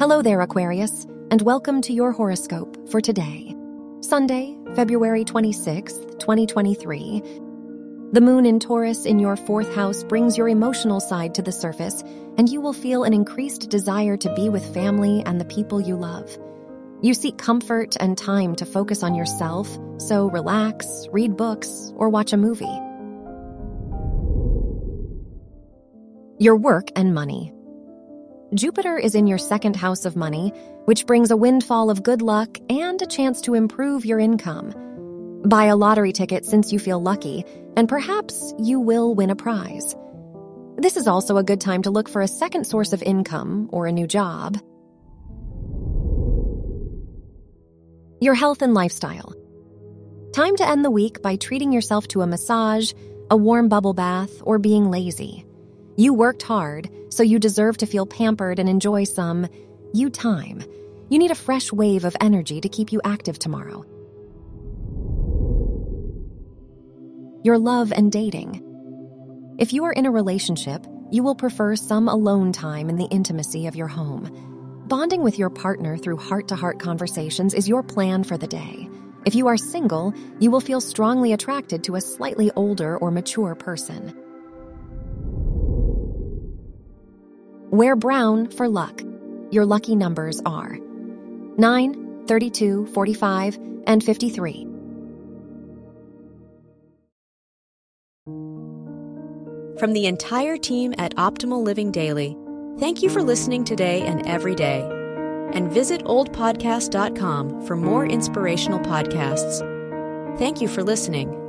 Hello there, Aquarius, and welcome to your horoscope for today, Sunday, February 26th, 2023. The moon in Taurus in your 4th house brings your emotional side to the surface, and you will feel an increased desire to be with family and the people you love. You seek comfort and time to focus on yourself, so relax, read books, or watch a movie. Your work and money. Jupiter is in your 2nd house of money, which brings a windfall of good luck and a chance to improve your income. Buy a lottery ticket since you feel lucky, and perhaps you will win a prize. This is also a good time to look for a second source of income or a new job. Your health and lifestyle. Time to end the week by treating yourself to a massage, a warm bubble bath, or being lazy. You worked hard, so you deserve to feel pampered and enjoy some you time. You need a fresh wave of energy to keep you active tomorrow. Your love and dating. If you are in a relationship, you will prefer some alone time in the intimacy of your home. Bonding with your partner through heart-to-heart conversations is your plan for the day. If you are single, you will feel strongly attracted to a slightly older or mature person. Wear brown for luck. Your lucky numbers are 9, 32, 45, and 53. From the entire team at Optimal Living Daily, thank you for listening today and every day. And visit oldpodcast.com for more inspirational podcasts. Thank you for listening.